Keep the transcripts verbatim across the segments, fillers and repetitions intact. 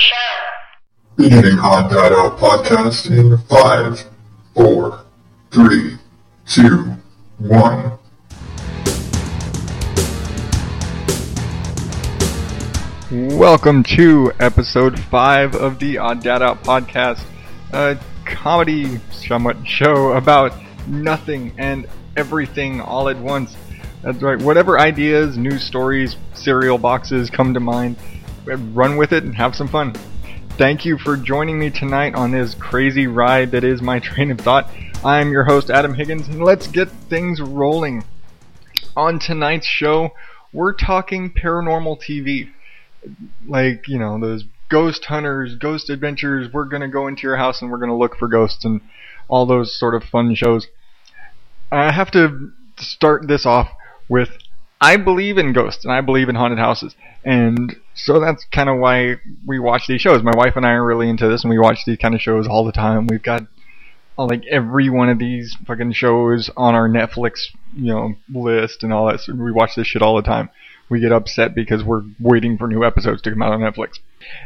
show. Beginning Odd Dad Out Podcast in five, four, three, two, one. Welcome to episode five of the Odd Dad Out Podcast, a comedy somewhat show about nothing and everything all at once. That's right, whatever ideas, news stories, cereal boxes come to mind, run with it and have some fun. Thank you for joining me tonight on this crazy ride that is my train of thought. I'm your host, Adam Higgins, and let's get things rolling. On tonight's show, we're talking paranormal T V. Like, you know, those ghost hunters, ghost adventures, we're going to go into your house and we're going to look for ghosts and all those sort of fun shows. I have to start this off with, I believe in ghosts and I believe in haunted houses. And so that's kind of why we watch these shows. My wife and I are really into this and we watch these kind of shows all the time. We've got like every one of these fucking shows on our Netflix, you know, list and all that. So we watch this shit all the time. We get upset because we're waiting for new episodes to come out on Netflix.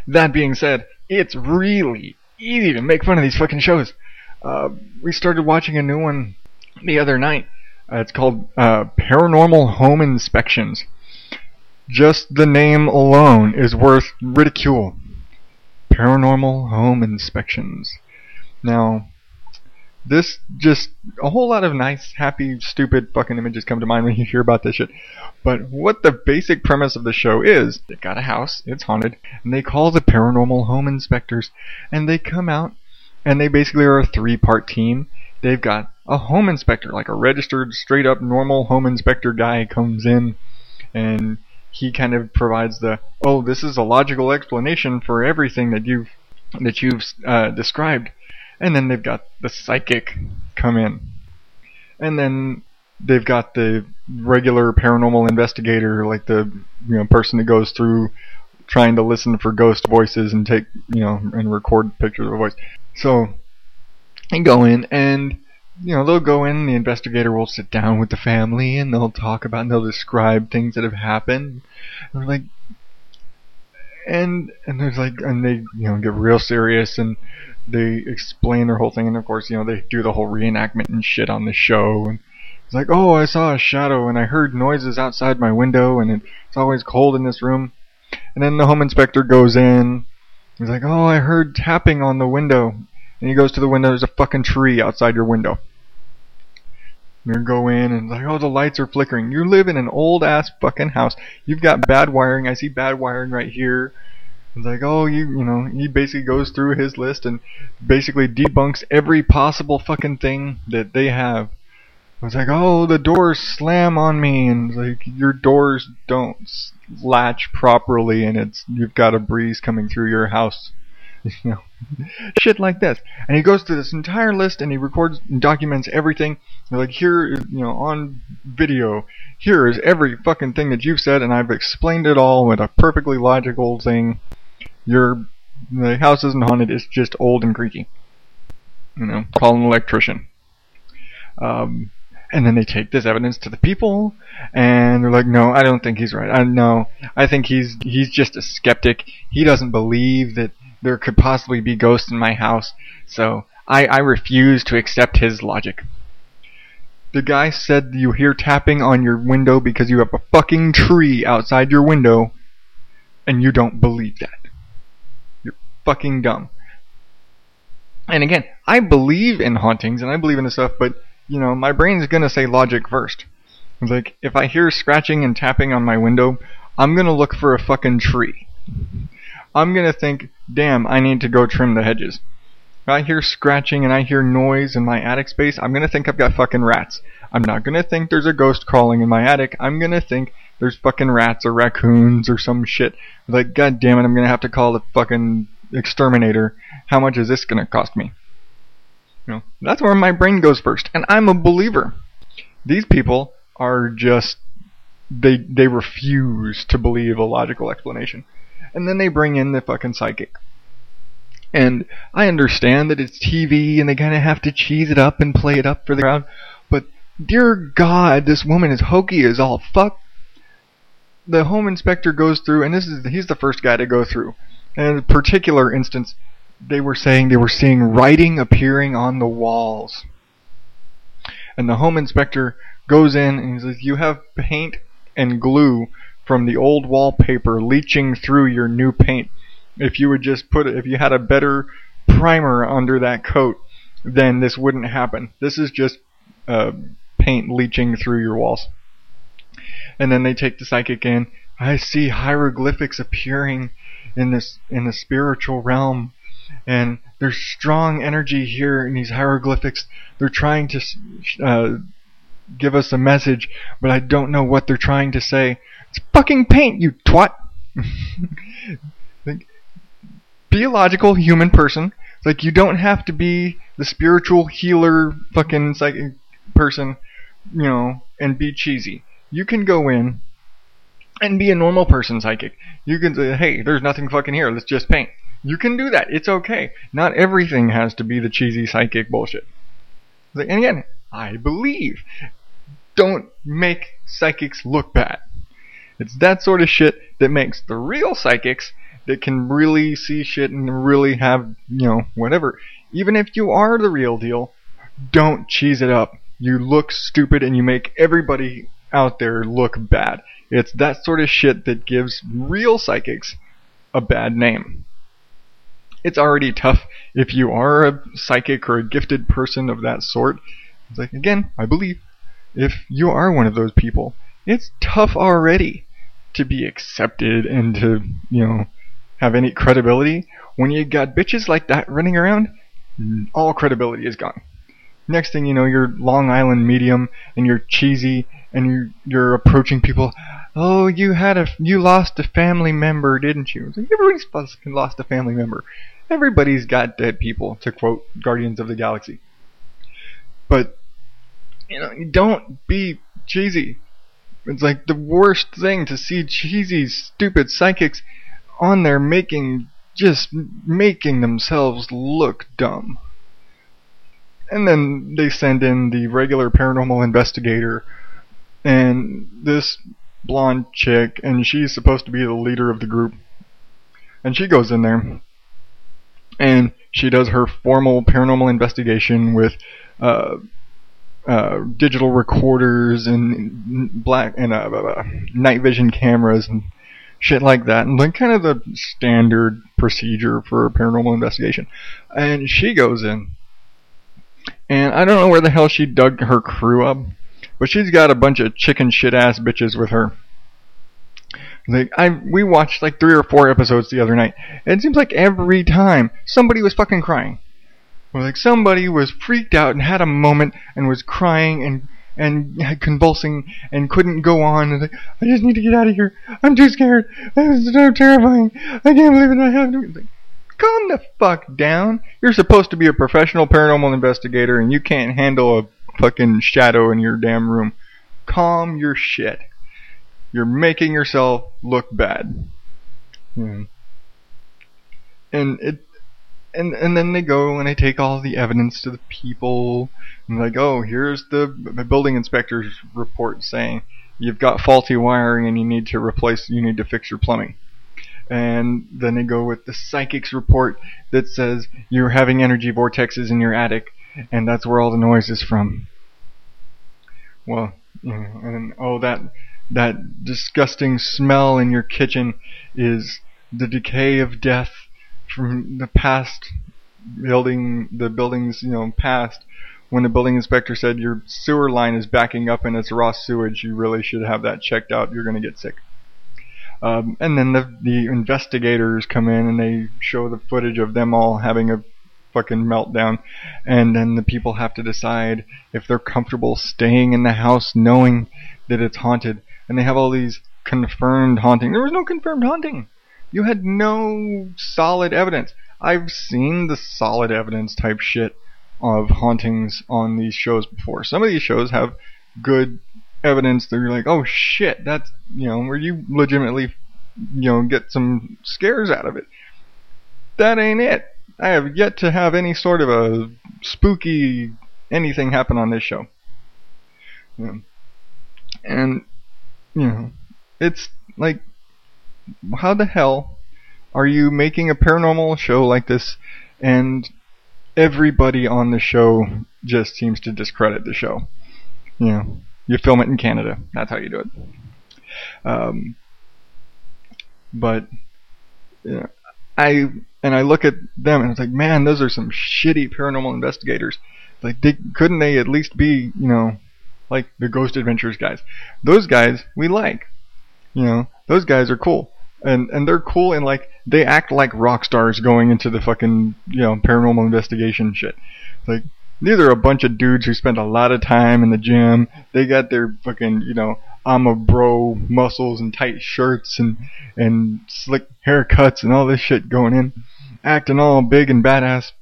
That being said, it's really easy to make fun of these fucking shows. Uh, we started watching a new one the other night. Uh, it's called uh, Paranormal Home Inspections. Just the name alone is worth ridicule. Paranormal Home Inspections. Now, this just, a whole lot of nice, happy, stupid fucking images come to mind when you hear about this shit. But what the basic premise of the show is, they've got a house, it's haunted, and they call the paranormal home inspectors, and they come out, and they basically are a three-part team. They've got a home inspector, like a registered, straight-up, normal home inspector guy comes in, and he kind of provides the, oh, this is a logical explanation for everything that you've, that you've uh, described. And then they've got the psychic come in. And then they've got the regular paranormal investigator, like the you know person that goes through trying to listen for ghost voices and take, you know, and record pictures of a voice. So they go in and, you know, they'll go in and the investigator will sit down with the family and they'll talk about and they'll describe things that have happened. And they're like, and and there's like and they, you know, get real serious and they explain their whole thing, and of course, you know, they do the whole reenactment and shit on the show. And it's like, oh, I saw a shadow, and I heard noises outside my window, and it's always cold in this room. And then the home inspector goes in. He's like, oh, I heard tapping on the window. And he goes to the window. There's a fucking tree outside your window. You go in, and it's like, oh, the lights are flickering. You live in an old-ass fucking house. You've got bad wiring. I see bad wiring right here. It's like, oh, you you know, he basically goes through his list and basically debunks every possible fucking thing that they have. It's like, oh, the doors slam on me, and it's like, your doors don't latch properly, and it's you've got a breeze coming through your house. You know, shit like this. And he goes through this entire list, and he records and documents everything. They're like, here, you know, on video, here is every fucking thing that you've said, and I've explained it all with a perfectly logical thing. Your the house isn't haunted, it's just old and creaky. You know, call an electrician. Um, and then they take this evidence to the people, and they're like, no, I don't think he's right. I no, I think he's he's just a skeptic. He doesn't believe that there could possibly be ghosts in my house, so I, I refuse to accept his logic. The guy said you hear tapping on your window because you have a fucking tree outside your window, and you don't believe that. Fucking dumb. And again, I believe in hauntings and I believe in this stuff, but you know, my brain's gonna say logic first. It's like, if I hear scratching and tapping on my window, I'm gonna look for a fucking tree. I'm gonna think, damn, I need to go trim the hedges. If I hear scratching and I hear noise in my attic space, I'm gonna think I've got fucking rats. I'm not gonna think there's a ghost crawling in my attic. I'm gonna think there's fucking rats or raccoons or some shit. Like, god damn it, I'm gonna have to call the fucking exterminator. How much is this gonna cost me? You know, that's where my brain goes first, and I'm a believer. These people are just they they refuse to believe a logical explanation, and then they bring in the fucking psychic. And I understand that it's T V, and they kind of have to cheese it up and play it up for the crowd. But dear God, this woman is hokey as all fuck. The home inspector goes through, and this is he's the first guy to go through. And in a particular instance, they were saying they were seeing writing appearing on the walls. And the home inspector goes in and he says, "You have paint and glue from the old wallpaper leaching through your new paint. If you would just put it, if you had a better primer under that coat, then this wouldn't happen. This is just uh, paint leaching through your walls." And then they take the psychic in. "I see hieroglyphics appearing in this in the spiritual realm, and there's strong energy here in these hieroglyphics. They're trying to uh, give us a message, but I don't know what they're trying to say." "It's fucking paint, you twat." Like, be a logical human person. It's like, you don't have to be the spiritual healer fucking psychic person, you know, and be cheesy. You can go in and be a normal person psychic. You can say, "Hey, there's nothing fucking here. Let's just paint." You can do that. It's okay. Not everything has to be the cheesy psychic bullshit. And again, I believe. Don't make psychics look bad. It's that sort of shit that makes the real psychics that can really see shit and really have, you know, whatever. Even if you are the real deal, don't cheese it up. You look stupid and you make everybody out there look bad. It's that sort of shit that gives real psychics a bad name. It's already tough if you are a psychic or a gifted person of that sort. It's like, again, I believe, if you are one of those people, it's tough already to be accepted and to, you know, have any credibility. When you got bitches like that running around, all credibility is gone. Next thing you know, you're Long Island medium and you're cheesy and you're, you're approaching people. "Oh, you had a you lost a family member, didn't you?" It's like, everybody's fucking lost a family member. Everybody's got dead people, to quote Guardians of the Galaxy. But you know, don't be cheesy. It's like the worst thing to see cheesy, stupid psychics on there making, just making themselves look dumb. And then they send in the regular paranormal investigator and this blonde chick, and she's supposed to be the leader of the group. And she goes in there and she does her formal paranormal investigation with uh, uh, digital recorders and black and uh, uh, night vision cameras and shit like that, and like kind of the standard procedure for a paranormal investigation. And she goes in, and I don't know where the hell she dug her crew up, but she's got a bunch of chicken shit ass bitches with her. Like, I we watched like three or four episodes the other night, and it seems like every time somebody was fucking crying. Or like somebody was freaked out and had a moment and was crying and and convulsing and couldn't go on. And like, "I just need to get out of here. I'm too scared. This is so terrifying. I can't believe it. I have to." Like, calm the fuck down. You're supposed to be a professional paranormal investigator, and you can't handle a fucking shadow in your damn room. Calm your shit. You're making yourself look bad. Yeah. And it. And and then they go and they take all the evidence to the people. And like, "Oh, here's the building inspector's report saying you've got faulty wiring and you need to replace, you need to fix your plumbing." And then they go with the psychic's report that says you're having energy vortexes in your attic, and that's where all the noise is from. Well, you know, and oh, that that disgusting smell in your kitchen is the decay of death from the past building, the building's, you know, past. When the building inspector said your sewer line is backing up and it's raw sewage, you really should have that checked out. You're going to get sick. Um, and then the, the investigators come in and they show the footage of them all having a fucking meltdown. And then the people have to decide if they're comfortable staying in the house knowing that it's haunted. And they have all these confirmed haunting. There was no confirmed haunting. You had no solid evidence. I've seen the solid evidence type shit of hauntings on these shows before. Some of these shows have good evidence that you're like, "Oh shit, that's, you know, where you legitimately, you know, get some scares out of it." That ain't it. I have yet to have any sort of a spooky anything happen on this show. Yeah. And, you know, it's like, how the hell are you making a paranormal show like this? And everybody on the show just seems to discredit the show. You know, you film it in Canada. That's how you do it. Um, but you know, I and I look at them and it's like, man, those are some shitty paranormal investigators. Like, they, couldn't they at least be, you know, like the Ghost Adventures guys? Those guys we like. You know, those guys are cool. And and they're cool, and like they act like rock stars going into the fucking, you know, paranormal investigation shit. Like, these are a bunch of dudes who spend a lot of time in the gym. They got their fucking, you know, I'm a bro muscles and tight shirts and and slick haircuts and all this shit going in, acting all big and badass.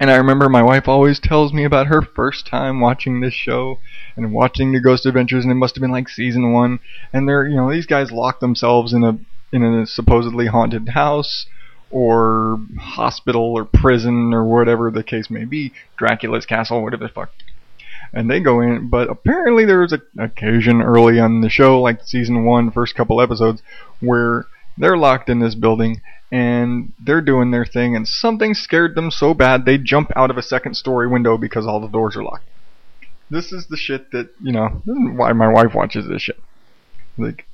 And I remember my wife always tells me about her first time watching this show and watching the Ghost Adventures, and it must have been like season one. And they're, you know, these guys lock themselves in a in a supposedly haunted house or hospital or prison or whatever the case may be, Dracula's castle, whatever the fuck. And they go in, but apparently there was an occasion early on the show, like season one, first couple episodes, where they're locked in this building and they're doing their thing, and something scared them so bad they jump out of a second story window because all the doors are locked. This is the shit that, you know, this is why my wife watches this shit. Like,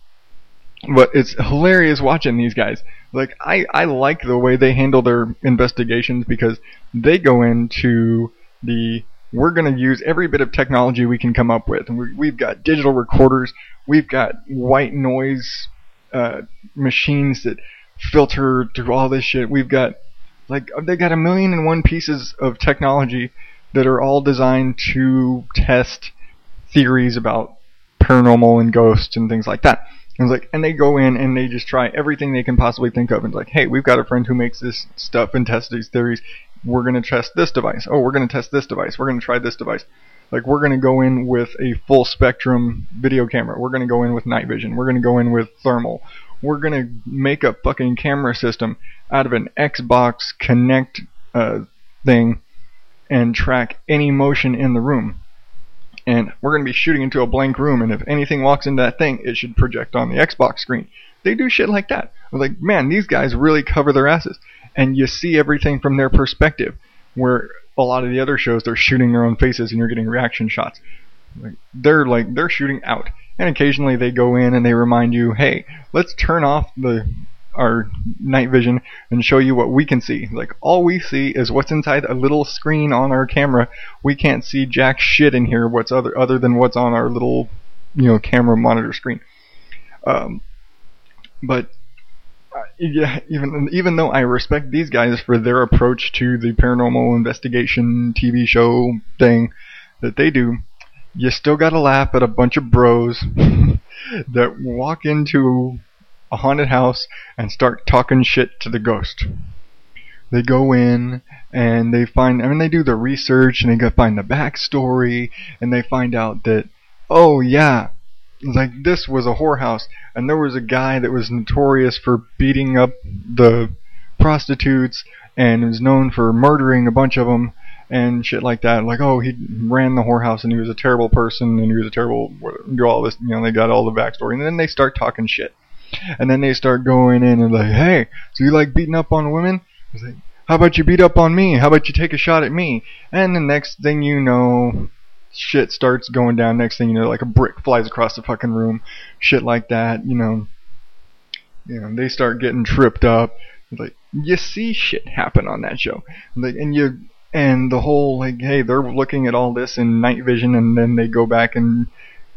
but it's hilarious watching these guys. Like, I, I like the way they handle their investigations, because they go into the, we're going to use every bit of technology we can come up with. And we, we've got digital recorders. We've got white noise uh, machines that filter through all this shit. We've got, like, they got a million and one pieces of technology that are all designed to test theories about paranormal and ghosts and things like that. And, like, and they go in and they just try everything they can possibly think of. And like, hey, we've got a friend who makes this stuff and tests these theories. We're going to test this device. Oh, we're going to test this device. We're going to try this device. Like, we're going to go in with a full spectrum video camera. We're going to go in with night vision. We're going to go in with thermal. We're going to make a fucking camera system out of an Xbox Connect uh, thing and track any motion in the room. And we're going to be shooting into a blank room, and if anything walks into that thing, it should project on the Xbox screen. They do shit like that. I was like, man, these guys really cover their asses. And you see everything from their perspective, where a lot of the other shows, they're shooting their own faces and you're getting reaction shots. Like, they're like, they're shooting out. And occasionally they go in and they remind you, hey, let's turn off the our night vision and show you what we can see. Like, all we see is what's inside a little screen on our camera. We can't see jack shit in here what's other other than what's on our little, you know, camera monitor screen. Um, but uh, yeah, even even though I respect these guys for their approach to the paranormal investigation T V show thing that they do, you still gotta laugh at a bunch of bros that walk into a haunted house and start talking shit to the ghost. They go in and they find, I mean, they do the research and they go find the backstory, and they find out that, oh yeah, like, this was a whorehouse and there was a guy that was notorious for beating up the prostitutes and was known for murdering a bunch of them and shit like that. Like, oh, he ran the whorehouse and he was a terrible person and he was a terrible, do all this, you know, they got all the backstory, and then they start talking shit. And then they start going in and like, hey, so you like beating up on women? It's like, how about you beat up on me? How about you take a shot at me? And the next thing you know, shit starts going down. Next thing you know, like a brick flies across the fucking room. Shit like that, you know. You know, they start getting tripped up. It's like, you see shit happen on that show. Like, and you and the whole, like, hey, they're looking at all this in night vision, and then they go back and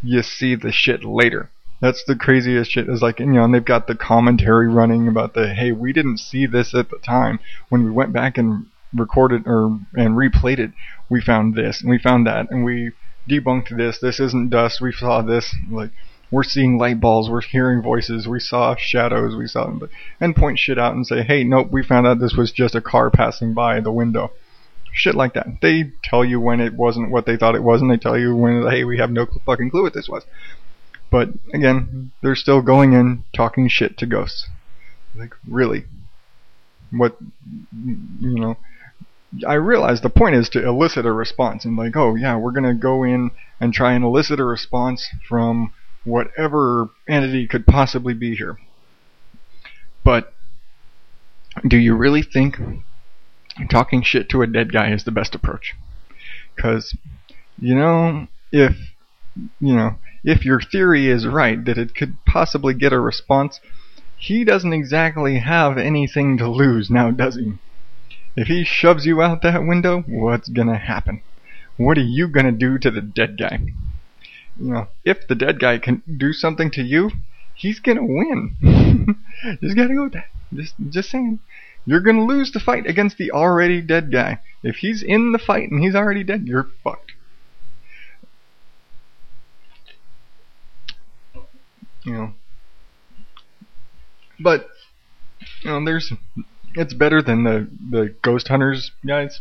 you see the shit later. That's the craziest shit, is like, you know, and they've got the commentary running about the, hey, we didn't see this at the time. When we went back and recorded or and replayed it, we found this and we found that and we debunked this. This isn't dust. We saw this. Like, we're seeing light balls. We're hearing voices. We saw shadows. We saw them. And point shit out and say, hey, nope, we found out this was just a car passing by the window. Shit like that. They tell you when it wasn't what they thought it was, and they tell you when, hey, we have no fucking clue what this was. But, again, they're still going in talking shit to ghosts. Like, really? What, you know, I realize the point is to elicit a response. And like, oh, yeah, we're going to go in and try and elicit a response from whatever entity could possibly be here. But do you really think talking shit to a dead guy is the best approach? Because, you know, if, you know, if your theory is right that it could possibly get a response, he doesn't exactly have anything to lose now, does he? If he shoves you out that window, what's gonna happen? What are you gonna do to the dead guy? You know, if the dead guy can do something to you, he's gonna win. Just gotta go with that. Just, just saying. You're gonna lose the fight against the already dead guy. If he's in the fight and he's already dead, you're fucked. You know. But, you know, there's... It's better than the, the Ghost Hunters guys.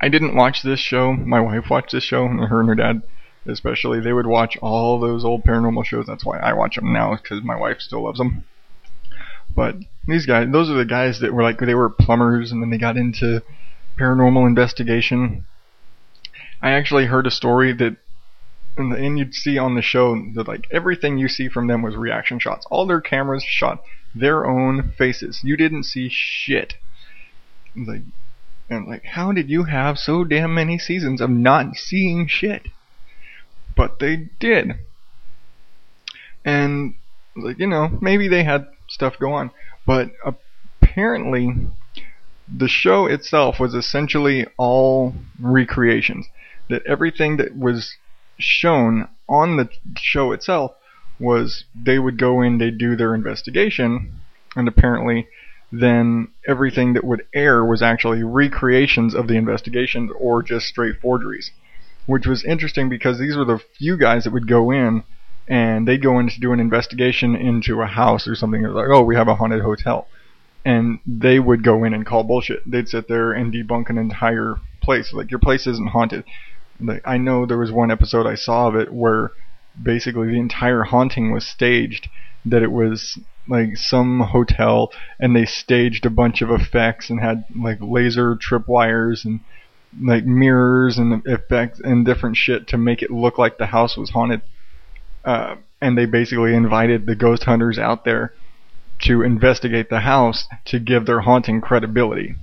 I didn't watch this show. My wife watched this show, and her and her dad especially. They would watch all those old paranormal shows. That's why I watch them now, because my wife still loves them. But these guys, those are the guys that were like, they were plumbers, and then they got into paranormal investigation. I actually heard a story that, and, the, and you'd see on the show that like everything you see from them was reaction shots. All their cameras shot their own faces. You didn't see shit. Like, and like, how did you have so damn many seasons of not seeing shit? But they did. And like, you know, maybe they had stuff go on, but apparently the show itself was essentially all recreations. That everything that was shown on the show itself was, they would go in, they'd do their investigation, and apparently then everything that would air was actually recreations of the investigation or just straight forgeries. Which was interesting because these were the few guys that would go in and they'd go in to do an investigation into a house or something. It was like, oh, we have a haunted hotel. And they would go in and call bullshit. They'd sit there and debunk an entire place. Like, your place isn't haunted. Like, I know there was one episode I saw of it where basically the entire haunting was staged, that it was like some hotel and they staged a bunch of effects and had like laser tripwires and like mirrors and effects and different shit to make it look like the house was haunted. Uh, and they basically invited the ghost hunters out there to investigate the house to give their haunting credibility.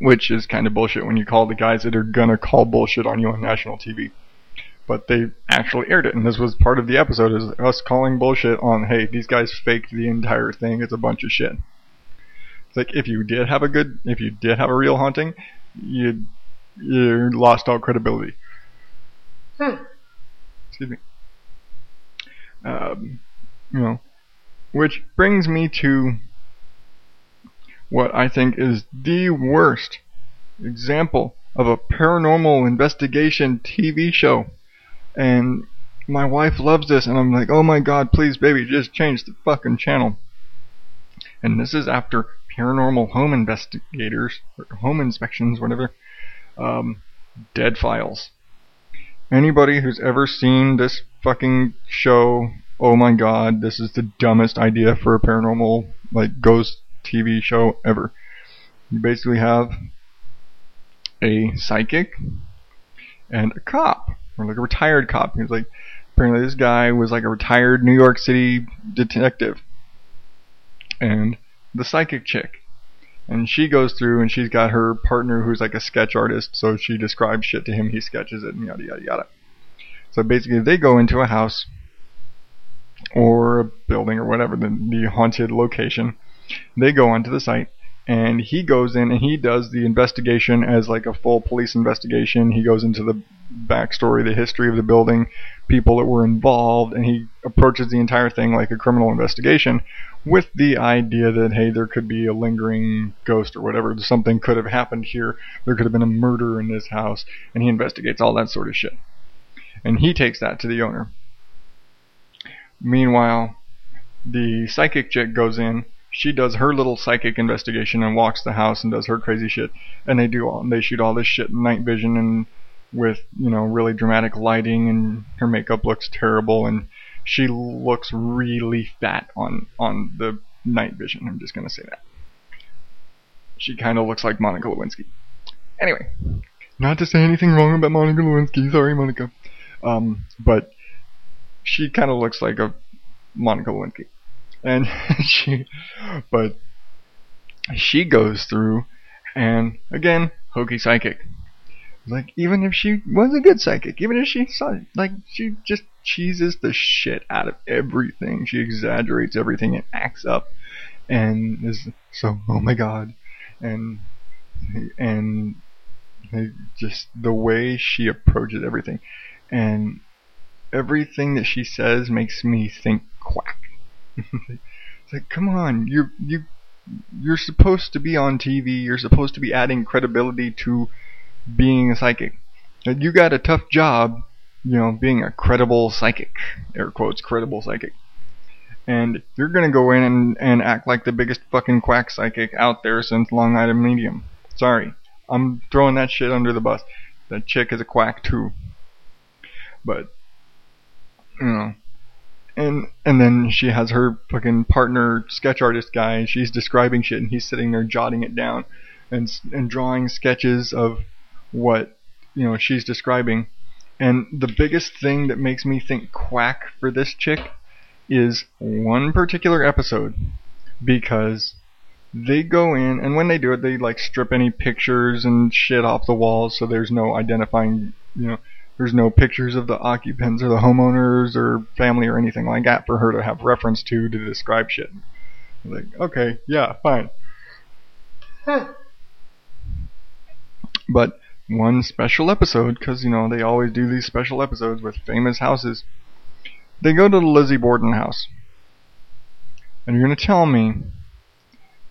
Which is kind of bullshit when you call the guys that are gonna call bullshit on you on national T V. But they actually aired it, and this was part of the episode, is us calling bullshit on, hey, these guys faked the entire thing, it's a bunch of shit. It's like, if you did have a good, if you did have a real haunting, you you lost all credibility. Hmm. Excuse me. Um, you know, which brings me to what I think is the worst example of a paranormal investigation T V show. And my wife loves this, and I'm like, oh my god, please baby, just change the fucking channel. And this is after Paranormal Home Investigators, or Home Inspections, whatever, um, Dead Files. Anybody who's ever seen this fucking show, oh my god, this is the dumbest idea for a paranormal, like, ghost T V show ever. You basically have a psychic and a cop, or like a retired cop. He was like, apparently this guy was like a retired New York City detective, and the psychic chick, and she goes through and she's got her partner who's like a sketch artist, so she describes shit to him, he sketches it, and yada yada yada. So basically they go into a house or a building or whatever, the, the haunted location. They go onto the site, and he goes in and he does the investigation as like a full police investigation. He goes into the backstory, the history of the building, people that were involved, and he approaches the entire thing like a criminal investigation with the idea that, hey, there could be a lingering ghost or whatever. Something could have happened here. There could have been a murder in this house. And he investigates all that sort of shit. And he takes that to the owner. Meanwhile, the psychic chick goes in. She does her little psychic investigation and walks the house and does her crazy shit. And they do all, they shoot all this shit in night vision and with, you know, really dramatic lighting, and her makeup looks terrible and she looks really fat on, on the night vision. I'm just gonna say that. She kind of looks like Monica Lewinsky. Anyway, not to say anything wrong about Monica Lewinsky. Sorry, Monica. Um, but she kind of looks like a Monica Lewinsky. And she, but she goes through, and again, hokey psychic. Like, even if she was a good psychic, even if she saw, like, she just cheeses the shit out of everything. She exaggerates everything and acts up, and is so, oh my god, and and just the way she approaches everything, and everything that she says makes me think quack. It's like, come on, you you you're supposed to be on T V. You're supposed to be adding credibility to being a psychic. You got a tough job, you know, being a credible psychic, air quotes, credible psychic, and you're gonna go in and, and act like the biggest fucking quack psychic out there since Long Island Medium. Sorry, I'm throwing that shit under the bus. That chick is a quack too. But, you know, and and then she has her fucking partner sketch artist guy, and she's describing shit, and he's sitting there jotting it down and and drawing sketches of what, you know, she's describing. And the biggest thing that makes me think quack for this chick is one particular episode, because they go in, and when they do it, they like strip any pictures and shit off the walls, so there's no identifying, you know, there's no pictures of the occupants or the homeowners or family or anything like that for her to have reference to to describe shit. Like, okay, yeah, fine. But one special episode, because, you know, they always do these special episodes with famous houses, they go to the Lizzie Borden house. And you're going to tell me,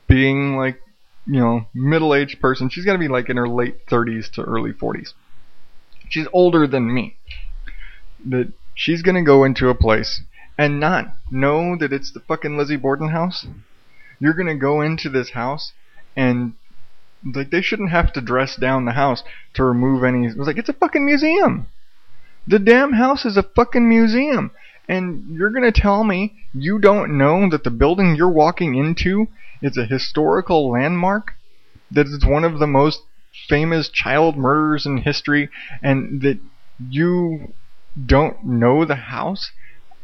being like, you know, middle-aged person, she's got to be like in her late thirties to early forties. She's older than me. That she's going to go into a place and not know that it's the fucking Lizzie Borden house? You're going to go into this house and, like, they shouldn't have to dress down the house to remove any... It was like, it's a fucking museum. The damn house is a fucking museum. And you're going to tell me you don't know that the building you're walking into is a historical landmark? That it's one of the most famous child murders in history, and that you don't know the house?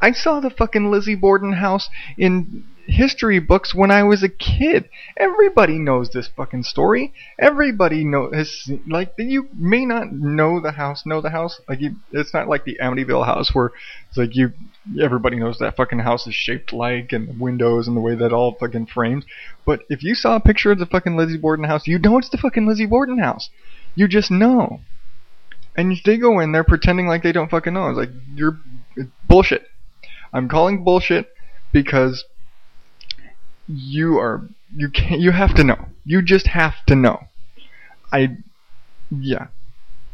I saw the fucking Lizzie Borden house in history books when I was a kid. Everybody knows this fucking story. Everybody knows, like, you may not know the house, know the house. Like, you, it's not like the Amityville house where it's like you, everybody knows that fucking house is shaped like, and the windows and the way that all fucking frames. But if you saw a picture of the fucking Lizzie Borden house, you know it's the fucking Lizzie Borden house. You just know. And they go in there pretending like they don't fucking know. It's like, you're, it's bullshit. I'm calling bullshit because you are, you can't, you have to know. You just have to know. I, yeah.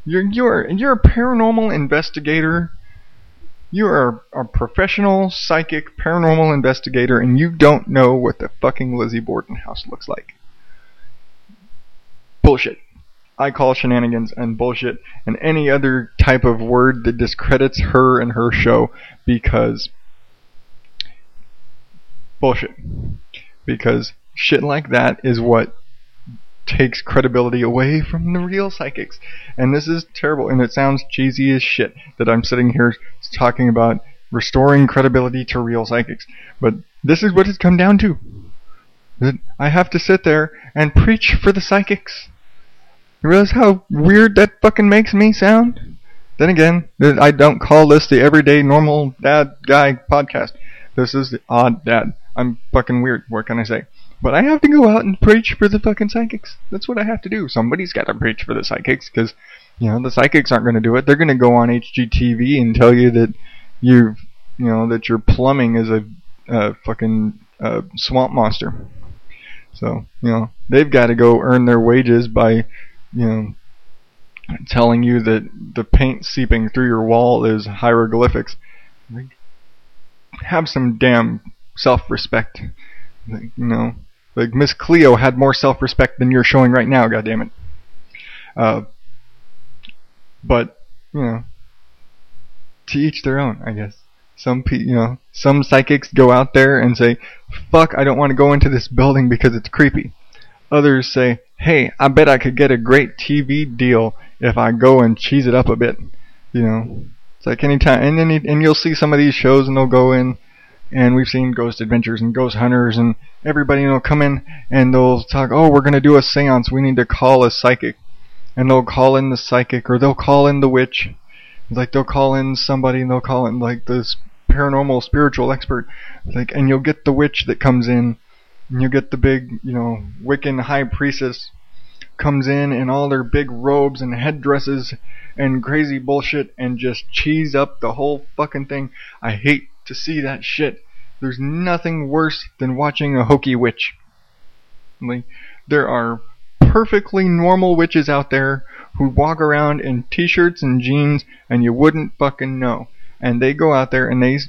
You're, you're, you're a paranormal investigator. You are a professional psychic paranormal investigator, and you don't know what the fucking Lizzie Borden house looks like. Bullshit. I call shenanigans and bullshit and any other type of word that discredits her and her show, because bullshit. Because shit like that is what takes credibility away from the real psychics. And this is terrible, and it sounds cheesy as shit that I'm sitting here talking about restoring credibility to real psychics. But this is what it's come down to. That I have to sit there and preach for the psychics. You realize how weird that fucking makes me sound? Then again, I don't call this the everyday normal dad guy podcast. This is the odd dad. I'm fucking weird, what can I say? But I have to go out and preach for the fucking psychics. That's what I have to do. Somebody's got to preach for the psychics, because, you know, the psychics aren't going to do it. They're going to go on H G T V and tell you that you, you know, that your plumbing is a, a fucking uh, swamp monster. So, you know, they've got to go earn their wages by, you know, telling you that the paint seeping through your wall is hieroglyphics. Have some damn self-respect. Like, you know, like Miss Cleo had more self-respect than you're showing right now, goddammit. Uh, but, you know, to each their own, I guess. Some pe- you know, some psychics go out there and say, fuck, I don't want to go into this building because it's creepy. Others say, hey, I bet I could get a great T V deal if I go and cheese it up a bit. You know, it's like any time, and, any, and you'll see some of these shows and they'll go in and we've seen Ghost Adventures and Ghost Hunters, and everybody will come in and they'll talk, oh, we're going to do a seance, we need to call a psychic. And they'll call in the psychic, or they'll call in the witch. Like, they'll call in somebody, and they'll call in, like, this paranormal spiritual expert. Like, and you'll get the witch that comes in, and you'll get the big, you know, Wiccan high priestess comes in in all their big robes and headdresses and crazy bullshit and just cheese up the whole fucking thing. I hate to see that shit. There's nothing worse than watching a hokey witch. Like, there are perfectly normal witches out there who walk around in t-shirts and jeans and you wouldn't fucking know. And they go out there and they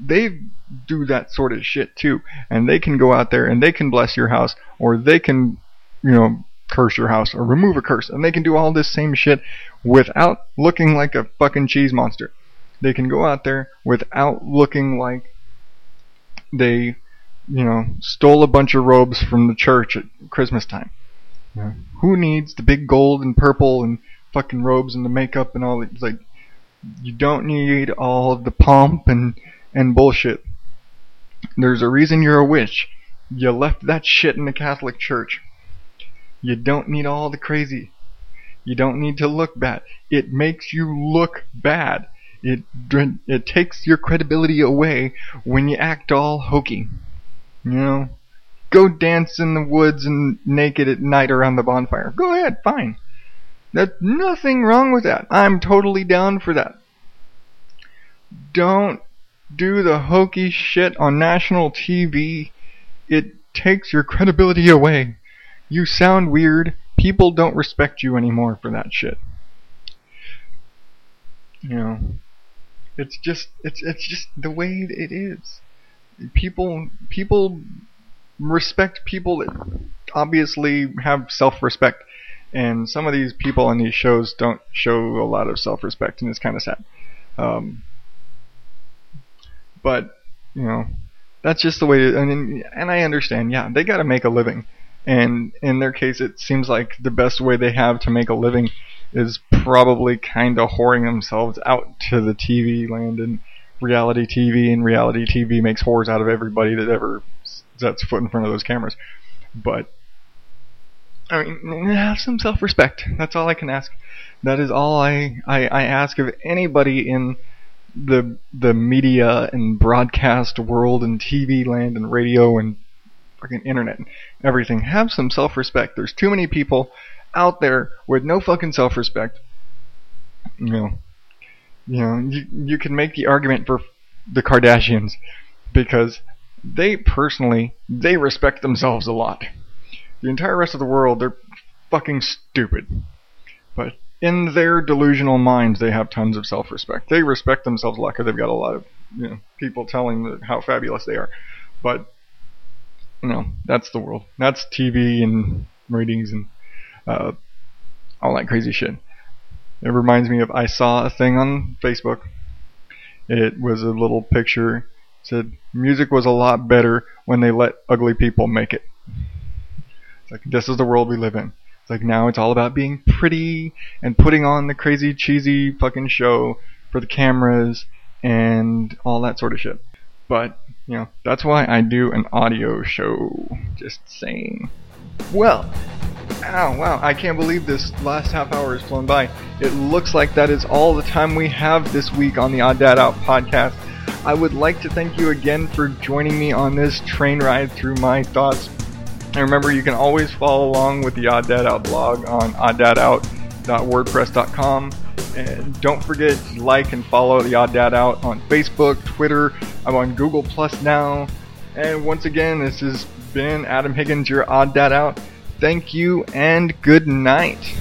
they do that sort of shit too. And they can go out there and they can bless your house, or they can, you know, curse your house or remove a curse, and they can do all this same shit without looking like a fucking cheese monster. They can go out there without looking like they, you know, stole a bunch of robes from the church at Christmas time. Yeah. Who needs the big gold and purple and fucking robes and the makeup and all that? It's like, you don't need all of the pomp and, and bullshit. There's a reason you're a witch. You left that shit in the Catholic Church. You don't need all the crazy. You don't need to look bad. It makes you look bad. It it takes your credibility away when you act all hokey. You know? Go dance in the woods and naked at night around the bonfire. Go ahead, fine. There's nothing wrong with that. I'm totally down for that. Don't do the hokey shit on national T V. It takes your credibility away. You sound weird. People don't respect you anymore for that shit. You know, it's just it's it's just the way it is. People people. Respect people that obviously have self-respect, and some of these people on these shows don't show a lot of self-respect, and it's kind of sad. Um, but you know, that's just the way it, I mean, and I understand. Yeah, they got to make a living, and in their case, it seems like the best way they have to make a living is probably kind of whoring themselves out to the T V land and reality T V, and reality T V makes whores out of everybody that ever that's foot in front of those cameras. But I mean, have some self-respect. That's all I can ask. That is all I, I, I ask of anybody in the the media and broadcast world and T V land and radio and fucking internet and everything. Have some self-respect. There's too many people out there with no fucking self-respect. You know, you know, you, you can make the argument for the Kardashians, because they personally, they respect themselves a lot. The entire rest of the world, they're fucking stupid. But in their delusional minds, they have tons of self-respect. They respect themselves a lot because they've got a lot of, you know, people telling them how fabulous they are. But, you know, that's the world. That's T V and ratings and uh, all that crazy shit. It reminds me of, I saw a thing on Facebook. It was a little picture. Said music was a lot better when they let ugly people make it. It's like, this is the world we live in. It's like, now it's all about being pretty and putting on the crazy cheesy fucking show for the cameras and all that sort of shit. But you know, that's why I do an audio show. Just saying. Well, ow, wow, I can't believe this last half hour has flown by. It looks like that is all the time we have this week on the Odd Dad Out podcast. I would like to thank you again for joining me on this train ride through my thoughts. And remember, you can always follow along with the Odd Dad Out blog on odd dad out dot wordpress dot com. And don't forget to like and follow the Odd Dad Out on Facebook, Twitter. I'm on Google Plus now. And once again, this has been Adam Higgins, your Odd Dad Out. Thank you and good night.